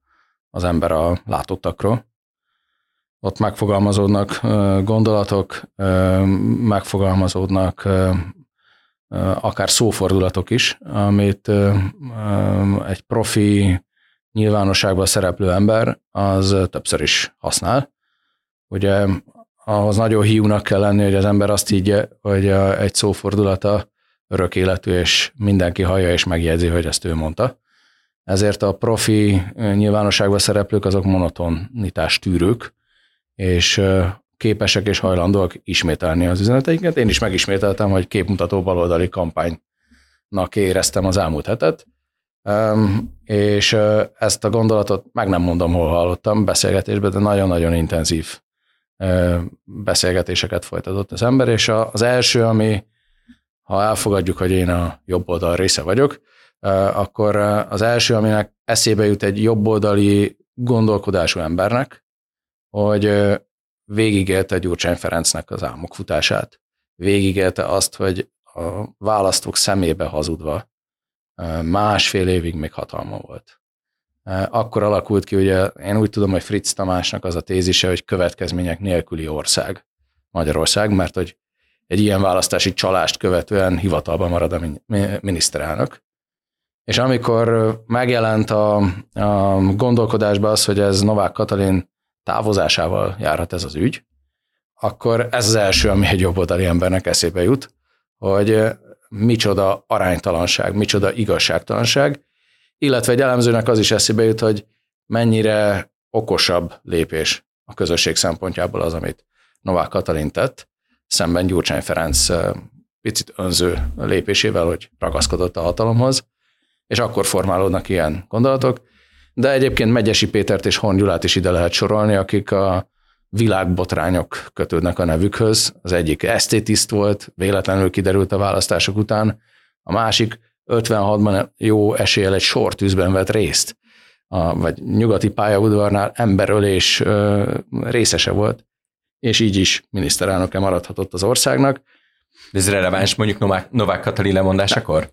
az ember a látottakról. Ott megfogalmazódnak uh, gondolatok, uh, megfogalmazódnak uh, uh, akár szófordulatok is, amit uh, um, egy profi nyilvánosságban szereplő ember az többször is használ. Ugye ahhoz nagyon hiúnak kell lenni, hogy az ember azt higgye, hogy egy szófordulata örök életű, és mindenki hallja és megjegyzi, hogy ezt ő mondta. Ezért a profi nyilvánosságban szereplők azok monotonitás tűrők, és képesek és hajlandóak ismételni az üzeneteiket. Én is megismételtem, hogy képmutató baloldali kampánynak éreztem az elmúlt hetet, és ezt a gondolatot meg nem mondom, hol hallottam beszélgetésben, de nagyon-nagyon intenzív beszélgetéseket folytatott az ember, és az első, ami, ha elfogadjuk, hogy én a jobb oldal része vagyok, akkor az első, aminek eszébe jut egy jobboldali gondolkodású embernek, hogy végigélte Gyurcsány Ferencnek az álmok futását, végigélte azt, hogy a választók szemébe hazudva másfél évig még hatalma volt. Akkor alakult ki, ugye én úgy tudom, hogy Fritz Tamásnak az a tézise, hogy következmények nélküli ország Magyarország, mert hogy egy ilyen választási csalást követően hivatalban marad a miniszterelnök. És amikor megjelent a, a gondolkodásban az, hogy ez Novák Katalin távozásával járhat ez az ügy, akkor ez az első, ami egy jobboldali embernek eszébe jut, hogy micsoda aránytalanság, micsoda igazságtalanság, illetve egy elemzőnek az is eszébe jut, hogy mennyire okosabb lépés a közösség szempontjából az, amit Novák Katalin tett, szemben Gyurcsány Ferenc picit önző lépésével, hogy ragaszkodott a hatalomhoz, és akkor formálódnak ilyen gondolatok. De egyébként Megyesi Pétert és Horn Gyulát is ide lehet sorolni, akik a világbotrányok kötődnek a nevükhöz. Az egyik esztétiszt volt, véletlenül kiderült a választások után, a másik ötvenhatban jó eséllyel egy sortűzben vett részt, a, vagy nyugati pályaudvarnál emberölés ö, részese volt, és így is miniszterelnöke maradhatott az országnak. De ez releváns mondjuk Novák, Novák Katalin lemondásakor?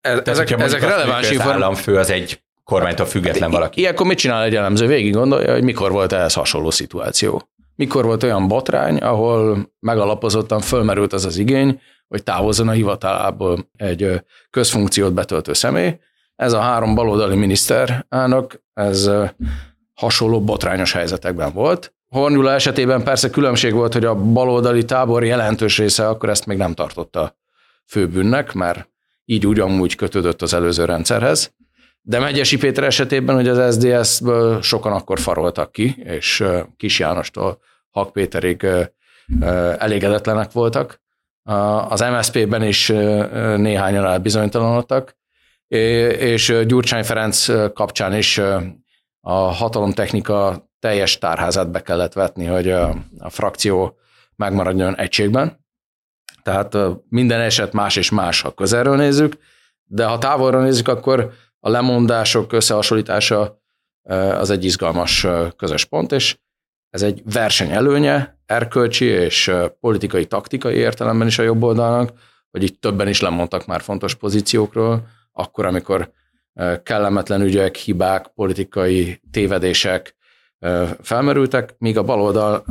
Ezek, Tehát, ezek, ezek releváns információk. Államfő az egy kormánytól független hát, valaki. Ilyenkor mit csinál egy elemző? Végig gondolja, hogy mikor volt ehhez hasonló szituáció. Mikor volt olyan botrány, ahol megalapozottan fölmerült az az igény, hogy távozzon a hivatalából egy közfunkciót betöltő személy. Ez a három baloldali miniszterelnök, ez hasonló botrányos helyzetekben volt. Horn Gyula esetében persze különbség volt, hogy a baloldali tábor jelentős része akkor ezt még nem tartotta főbűnnek, mert így úgy amúgy kötődött az előző rendszerhez. De Megyesi Péter esetében, hogy az es zé dé es-ből sokan akkor faroltak ki, és Kis Jánostól Hak Péterig elégedetlenek voltak. Az em es zé pé-ben is néhányan elbizonytalanodtak, és Gyurcsány Ferenc kapcsán is a hatalomtechnika teljes tárházát be kellett vetni, hogy a frakció megmaradjon egységben. Tehát minden eset más és más, ha közelről nézzük, de ha távolról nézzük, akkor a lemondások összehasonlítása az egy izgalmas közös pont, és ez egy verseny előnye, erkölcsi és politikai, taktikai értelemben is a jobb oldalnak, hogy itt többen is lemondtak már fontos pozíciókról, akkor, amikor kellemetlen ügyek, hibák, politikai tévedések felmerültek, míg a baloldal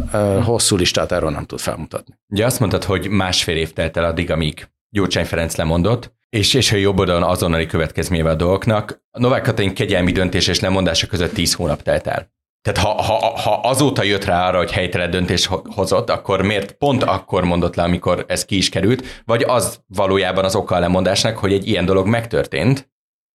hosszú listát erről nem tud felmutatni. Ugye azt mondtad, hogy másfél év telt el addig, amíg Gyurcsány Ferenc lemondott, és, és a jobb oldalon azonnali következményével a dolgoknak, a Novák Katalin kegyelmi döntés és lemondása között tíz hónap telt el. Tehát ha, ha, ha azóta jött rá arra, hogy helytelen döntés hozott, akkor miért pont akkor mondott le, amikor ez ki is került, vagy az valójában az oka a lemondásnak, hogy egy ilyen dolog megtörtént,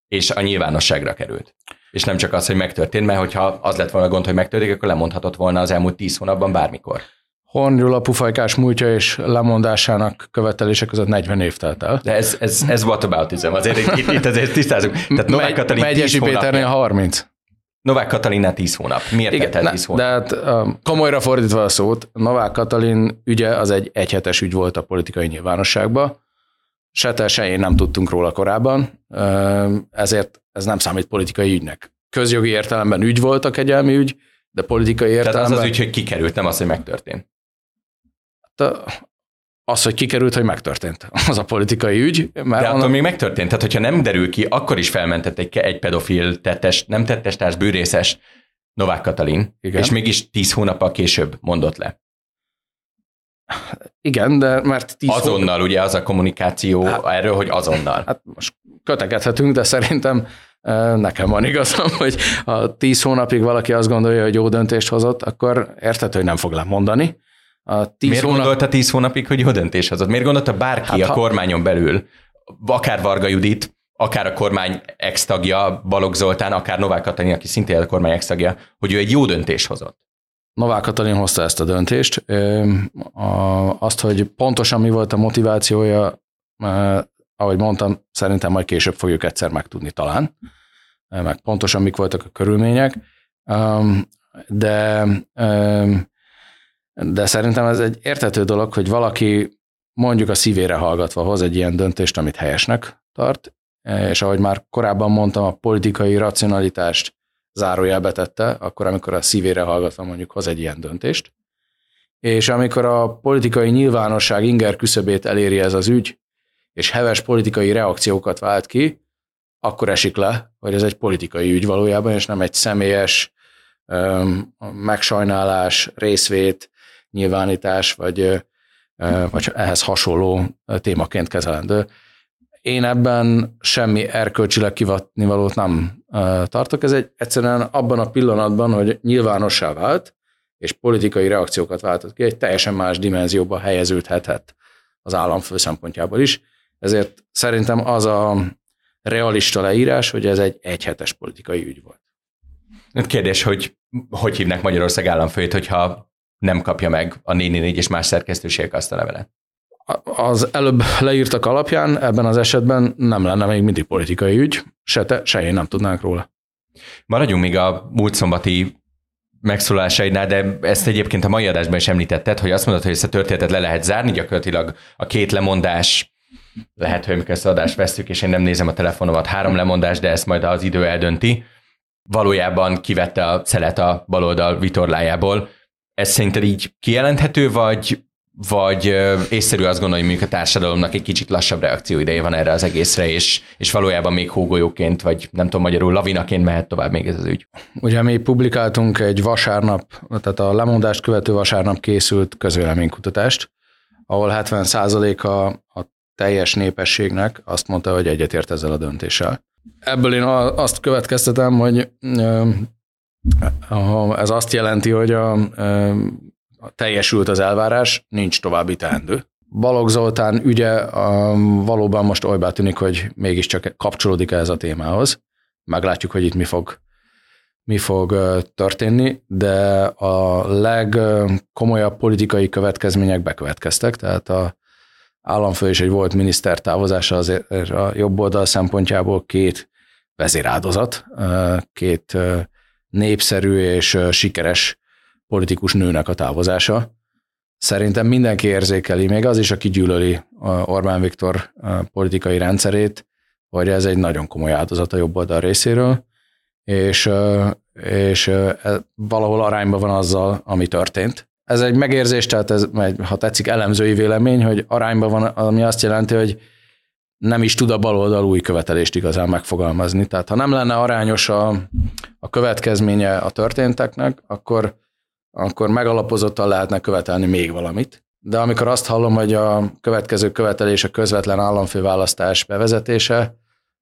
és a nyilvánosságra került. És nem csak az, hogy megtörtént, mert hogyha az lett volna gond, hogy megtörténik, akkor lemondhatott volna az elmúlt tíz hónapban bármikor. Horn Gyula pufajkás múltja és lemondásának követelése között negyven év telt el. De ez, ez, ez whataboutism, azért itt, itt, itt azért tisztázunk. Tehát Novák Katalin Megyesi Péternél harminc. Novák Katalinnál tíz hónap. Miért Igen, telt el tíz hónap? De hát, um, komolyra fordítva a szót, Novák Katalin ügye az egy egyhetes ügy volt a politikai nyilvánosságban. Se te, se én nem tudtunk róla korábban, ezért ez nem számít politikai ügynek. Közjogi értelemben ügy volt a kegyelmi ügy, de politikai értelemben... Tehát az az ügy, hogy kikerült, nem az, hogy megtörtént. Az, hogy kikerült, hogy megtörtént. Az a politikai ügy. Mert de onnan... attól még megtörtént. Tehát, hogyha nem derül ki, akkor is felmentett egy, egy pedofil tettes, nem tettestárs, bűrészes Novák Katalin, Igen. és mégis tíz hónappal később mondott le. Igen, de mert... tíz azonnal, hónap... ugye az a kommunikáció hát, erről, hogy azonnal. Hát most kötekedhetünk, de szerintem nekem van igazam, hogy ha tíz hónapig valaki azt gondolja, hogy jó döntést hozott, akkor érthető, hogy nem fog lemondani. A tíz Miért hónap... gondolta tíz hónapig, hogy jó döntés hozott? Miért gondolta bárki hát, a ha... kormányon belül, akár Varga Judit, akár a kormány ex-tagja, Balogh Zoltán, akár Novák Katalin, aki szintén a kormány ex-tagja, hogy ő egy jó döntés hozott? Novák Katalin hozta ezt a döntést. Azt, hogy pontosan mi volt a motivációja, ahogy mondtam, szerintem majd később fogjuk egyszer megtudni talán, meg pontosan mik voltak a körülmények, de, de szerintem ez egy érthető dolog, hogy valaki mondjuk a szívére hallgatva hoz egy ilyen döntést, amit helyesnek tart, és ahogy már korábban mondtam, a politikai racionalitást zárójelbe tette, akkor amikor a szívére hallgatva mondjuk hoz egy ilyen döntést, és amikor a politikai nyilvánosság inger küszöbét eléri ez az ügy, és heves politikai reakciókat vált ki, akkor esik le, hogy ez egy politikai ügy valójában, és nem egy személyes öm, megsajnálás, részvét, nyilvánítás, vagy, öm, vagy ehhez hasonló témaként kezelendő. Én ebben semmi erkölcsileg kivatnivalót nem tartok. Ez egy egyszerűen abban a pillanatban, hogy nyilvánossá vált, és politikai reakciókat váltott ki, egy teljesen más dimenzióba helyeződhetett az államfő szempontjából is. Ezért szerintem az a realista leírás, hogy ez egy egyhetes politikai ügy volt. Kérdés, hogy hogy hívnak Magyarország államfőjét, hogyha nem kapja meg a négy négy négy és más szerkesztőségek azt a levelet? Az előbb leírtak alapján ebben az esetben nem lenne még mindig politikai ügy, se te, se én nem tudnánk róla. Maradjunk még a múlt szombati megszólásaidnál, de ezt egyébként a mai adásban is említetted, hogy azt mondod, hogy ezt a történetet le lehet zárni, gyakorlatilag a két lemondás, lehet, hogy amikor ezt az adást vesztük, és én nem nézem a telefonomat, három lemondás, de ezt majd az idő eldönti, valójában kivette a szelet a baloldal vitorlájából. Ez szerinted így kijelenthető, vagy vagy észszerű azt gondolni, hogy mondjuk a társadalomnak egy kicsit lassabb reakció ideje van erre az egészre, és, és valójában még hógolyóként, vagy nem tudom magyarul, lavinaként mehet tovább még ez az ügy. Ugye mi publikáltunk egy vasárnap, tehát a lemondást követő vasárnap készült közvéleménykutatást, ahol hetven százaléka a teljes népességnek azt mondta, hogy egyetért ezzel a döntéssel. Ebből én azt következtetem, hogy ez azt jelenti, hogy a teljesült az elvárás, nincs további teendő. Balogh Zoltán ügye valóban most olybá tűnik, hogy mégiscsak kapcsolódik ehhez a témához. Meglátjuk, hogy itt mi fog, mi fog történni, de a legkomolyabb politikai következmények bekövetkeztek, tehát a államfő és egy volt miniszter távozása azért a jobb oldal szempontjából két vezéráldozat, két népszerű és sikeres politikus nőnek a távozása. Szerintem mindenki érzékeli, még az is, aki gyűlöli Orbán Viktor politikai rendszerét, hogy ez egy nagyon komoly áldozat a jobb oldal részéről, és, és valahol arányban van azzal, ami történt. Ez egy megérzés, tehát ez, ha tetszik, elemzői vélemény, hogy arányban van, ami azt jelenti, hogy nem is tud a baloldal új követelést igazán megfogalmazni. Tehát ha nem lenne arányos a, a következménye a történteknek, akkor akkor megalapozottan lehetne követelni még valamit. De amikor azt hallom, hogy a következő követelés a közvetlen államfőválasztás bevezetése,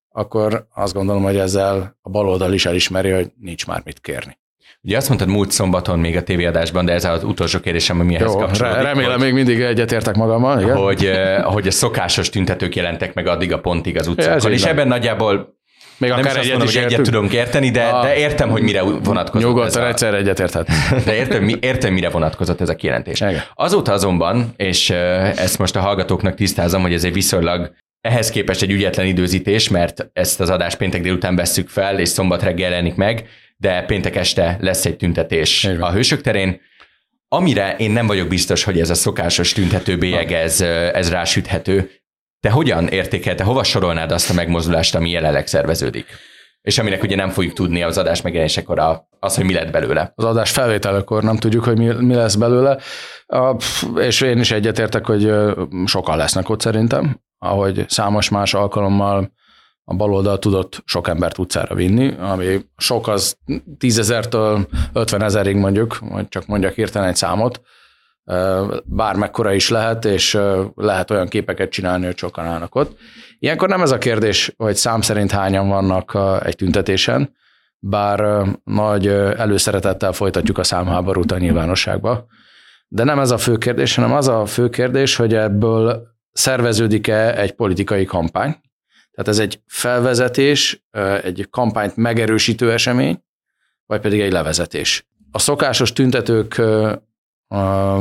akkor azt gondolom, hogy ezzel a baloldal is elismeri, hogy nincs már mit kérni. Ugye azt mondtad múlt szombaton még a tévéadásban, de ez az utolsó kérdésem, ami mihez kapcsolódik. Remélem, hogy, még mindig egyetértek magammal. Igen? Hogy, hogy a szokásos tüntetők jelentek meg addig a pontig az utcákon, és ebben nagyjából még nem akár is egyet, mondom, is egyet tudom kérteni, de, a... de értem, hogy mire vonatkozott. Nyugodtan a... egyszer egyet érthet. De értem, mi, értem, mire vonatkozott ez a kijelentés. Igen. Azóta azonban, és ezt most a hallgatóknak tisztázom, hogy ez egy viszonylag ehhez képest egy ügyetlen időzítés, mert ezt az adást péntek délután vesszük fel, és szombat reggel jelenik meg, de péntek este lesz egy tüntetés igen. A Hősök terén, amire én nem vagyok biztos, hogy ez a szokásos tüntetőbélyeg, ez, ez rásüthető. Te hogyan értékelte, hova sorolnád azt a megmozdulást, ami jelenleg szerveződik? És aminek ugye nem fogjuk tudni az adás megjelenésekor az, hogy mi lett belőle. Az adás felvételekor nem tudjuk, hogy mi, mi lesz belőle, és én is egyetértek, hogy sokan lesznek ott szerintem, ahogy számos más alkalommal a baloldal tudott sok embert utcára vinni, ami sok az tízezertől ötvenezerig mondjuk, vagy csak mondjak hirtelen egy számot, bármekkora is lehet, és lehet olyan képeket csinálni, hogy sokan állnak ott. Ilyenkor nem ez a kérdés, hogy szám szerint hányan vannak egy tüntetésen, bár nagy előszeretettel folytatjuk a számháborút a nyilvánosságba. De nem ez a fő kérdés, hanem az a fő kérdés, hogy ebből szerveződik-e egy politikai kampány. Tehát ez egy felvezetés, egy kampányt megerősítő esemény, vagy pedig egy levezetés. A szokásos tüntetők a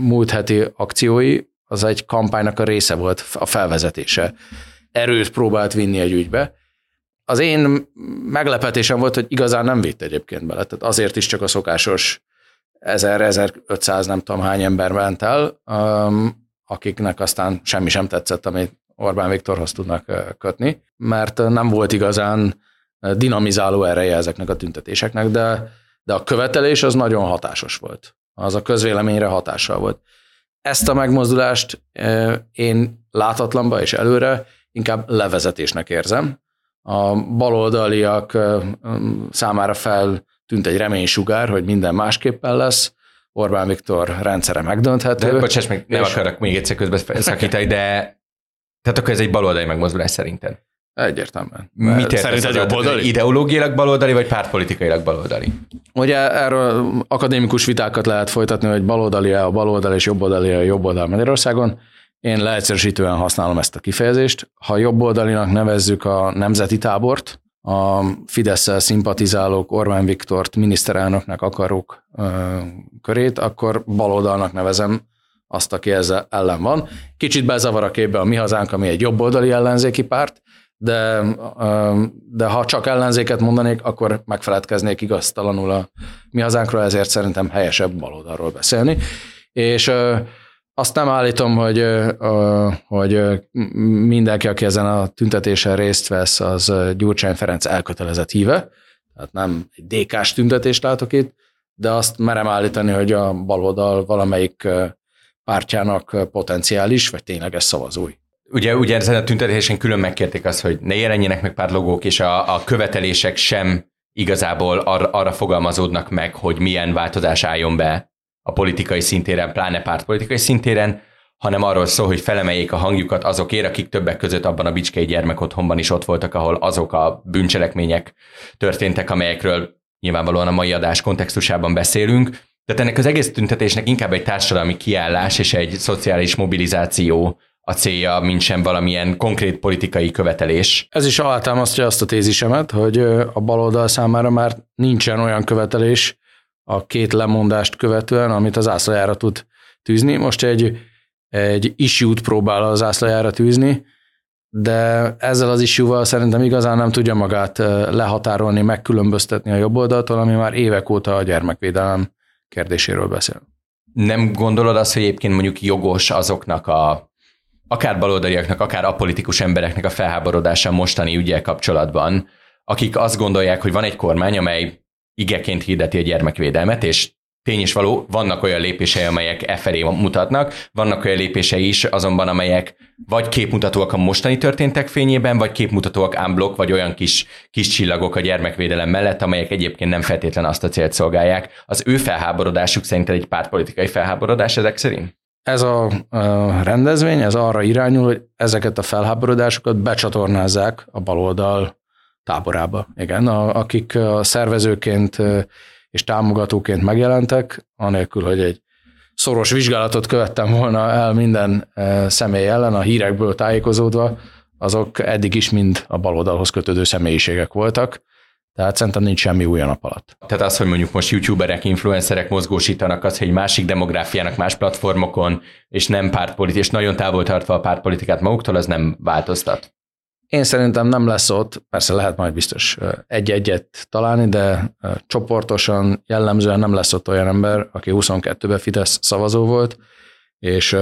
múlt heti akciói, az egy kampánynak a része volt, a felvezetése. Erőt próbált vinni egy ügybe. Az én meglepetésem volt, hogy igazán nem vitt egyébként bele. Tehát azért is csak a szokásos ezer-ezerötszáz nem tudom hány ember ment el, akiknek aztán semmi sem tetszett, amit Orbán Viktorhoz tudnak kötni, mert nem volt igazán dinamizáló ereje ezeknek a tüntetéseknek, de, de a követelés az nagyon hatásos volt. Az a közvéleményre hatással volt. Ezt a megmozdulást én láthatlanba és előre inkább levezetésnek érzem. A baloldaliak számára feltűnt egy reménysugár, hogy minden másképpen lesz, Orbán Viktor rendszere megdönthető. De, bocsáss, még nem akarok még egyszer közben szakítani, de tehát akkor ez egy baloldali megmozdulás szerinted? Egyértelműen. Mit szerinted jobb oldali? Ideológiailag baloldali, vagy pártpolitikailag baloldali? Ugye erről akadémikus vitákat lehet folytatni, hogy baloldali-e a baloldal és jobboldali a jobboldal Magyarországon. Én leegyszerűsítően használom ezt a kifejezést. Ha jobboldalinak nevezzük a nemzeti tábort, a Fidesz-szel szimpatizálók, Orbán Viktort miniszterelnöknek akarók ö, körét, akkor baloldalnak nevezem azt, aki ezzel ellen van. Kicsit bezavar a képbe a Mi Hazánk, ami egy jobboldali ellenzéki párt, de, ö, de ha csak ellenzéket mondanék, akkor megfeledkeznék igaztalanul a Mi Hazánkról, ezért szerintem helyesebb baloldalról beszélni. És ö, azt nem állítom, hogy, hogy mindenki, aki ezen a tüntetésen részt vesz, az Gyurcsány Ferenc elkötelezett híve, tehát nem egy dé ká-s tüntetést látok itt, de azt merem állítani, hogy a baloldal valamelyik pártjának potenciális, vagy tényleges szavazói. Ugye, ugye ezen a tüntetésen külön megkérték azt, hogy ne jelenjenek meg pártlogók, és a, a követelések sem igazából ar, arra fogalmazódnak meg, hogy milyen változás álljon be a politikai szintéren, pláne pártpolitikai szintéren, hanem arról szól, hogy felemeljék a hangjukat azokért, akik többek között abban a bicskei gyermekotthonban is ott voltak, ahol azok a bűncselekmények történtek, amelyekről nyilvánvalóan a mai adás kontextusában beszélünk. Tehát ennek az egész tüntetésnek inkább egy társadalmi kiállás és egy szociális mobilizáció a célja, mint sem valamilyen konkrét politikai követelés. Ez is alátámasztja azt a tézisemet, hogy a baloldal számára már nincsen olyan követelés, a két lemondást követően, amit az zászlajára tud tűzni. Most egy, egy issue-t próbál az zászlajára tűzni, de ezzel az issue-val szerintem igazán nem tudja magát lehatárolni, megkülönböztetni a jobb oldaltól, ami már évek óta a gyermekvédelem kérdéséről beszél. Nem gondolod azt, hogy egyébként mondjuk jogos azoknak a, akár baloldaliaknak, akár apolitikus embereknek a felháborodása mostani ügyel kapcsolatban, akik azt gondolják, hogy van egy kormány, amely igeként hirdeti a gyermekvédelmet, és tény és való, vannak olyan lépései, amelyek e felé mutatnak, vannak olyan lépései is azonban, amelyek vagy képmutatóak a mostani történtek fényében, vagy képmutatóak ámblok, vagy olyan kis, kis csillagok a gyermekvédelem mellett, amelyek egyébként nem feltétlen azt a célt szolgálják. Az ő felháborodásuk szerinted egy pártpolitikai felháborodás ezek szerint? Ez a rendezvény, ez arra irányul, hogy ezeket a felháborodásokat becsatornázzák a baloldal táborába. Igen, a, akik a szervezőként és támogatóként megjelentek, anélkül, hogy egy szoros vizsgálatot követtem volna el minden személy ellen, a hírekből tájékozódva, azok eddig is mind a baloldalhoz kötődő személyiségek voltak, tehát szerintem nincs semmi új a nap alatt. Tehát az, hogy mondjuk most youtuberek, influencerek mozgósítanak az, hogy egy másik demográfiának más platformokon, és nem pártpolitik, és nagyon távol tartva a pártpolitikát maguktól, az nem változtat. Én szerintem nem lesz ott, persze lehet majd biztos egy-egyet találni, de csoportosan, jellemzően nem lesz ott olyan ember, aki huszonkettőben Fidesz szavazó volt, és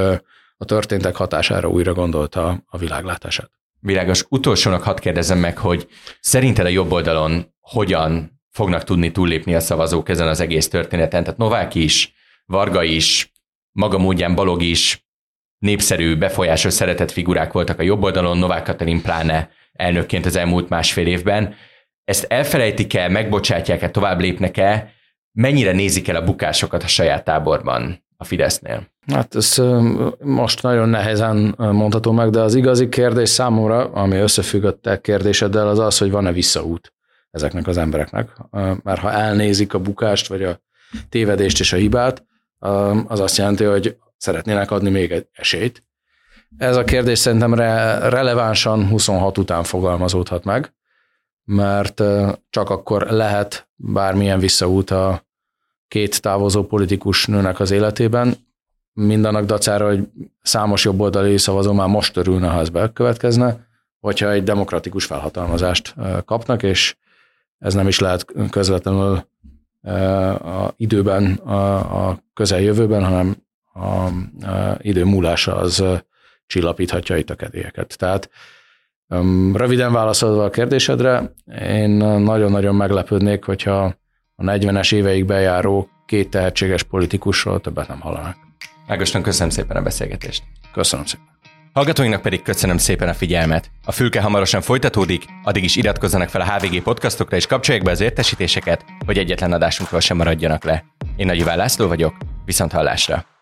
a történtek hatására újra gondolta a világlátását. Világos. Utolsónak hadd kérdezem meg, hogy szerinted a jobb oldalon hogyan fognak tudni túllépni a szavazók ezen az egész történeten? Tehát Novák is, Varga is, maga módján Balog is, népszerű, befolyásos, szeretett figurák voltak a jobb oldalon, Novák Katalin pláne elnökként az elmúlt másfél évben. Ezt elfelejtik-e, megbocsátják-e, tovább lépnek-e? Mennyire nézik el a bukásokat a saját táborban a Fidesznél? Hát ez most nagyon nehezen mondható meg, de az igazi kérdés számomra, ami összefügg a te kérdéseddel, az az, hogy van-e visszaút ezeknek az embereknek. Mert ha elnézik a bukást, vagy a tévedést és a hibát, az azt jelenti, hogy szeretnének adni még egy esélyt. Ez a kérdés szerintem re- relevánsan huszonhat után fogalmazódhat meg, mert csak akkor lehet bármilyen visszaút a, két távozó politikus nőnek az életében, mindannak dacára, hogy számos jobboldali szavazó már most örülne, ha ez bekövetkezne, hogyha egy demokratikus felhatalmazást kapnak, és ez nem is lehet közvetlenül a időben, a közeljövőben, hanem a idő múlása az csillapíthatja itt a kedélyeket. Tehát röviden válaszolva a kérdésedre, én nagyon-nagyon meglepődnék, hogyha a negyvenes éveig bejáró két tehetséges politikusról többet nem hallanak. Ágoston, köszönöm szépen a beszélgetést. Köszönöm szépen. Hallgatóinknak pedig köszönöm szépen a figyelmet. A Fülke hamarosan folytatódik, addig is iratkozzanak fel a há vé gé podcastokra és kapcsolják be az értesítéseket, hogy egyetlen adásunkról sem maradjanak le. Én Nagy Iván László vagyok, viszont hallásra.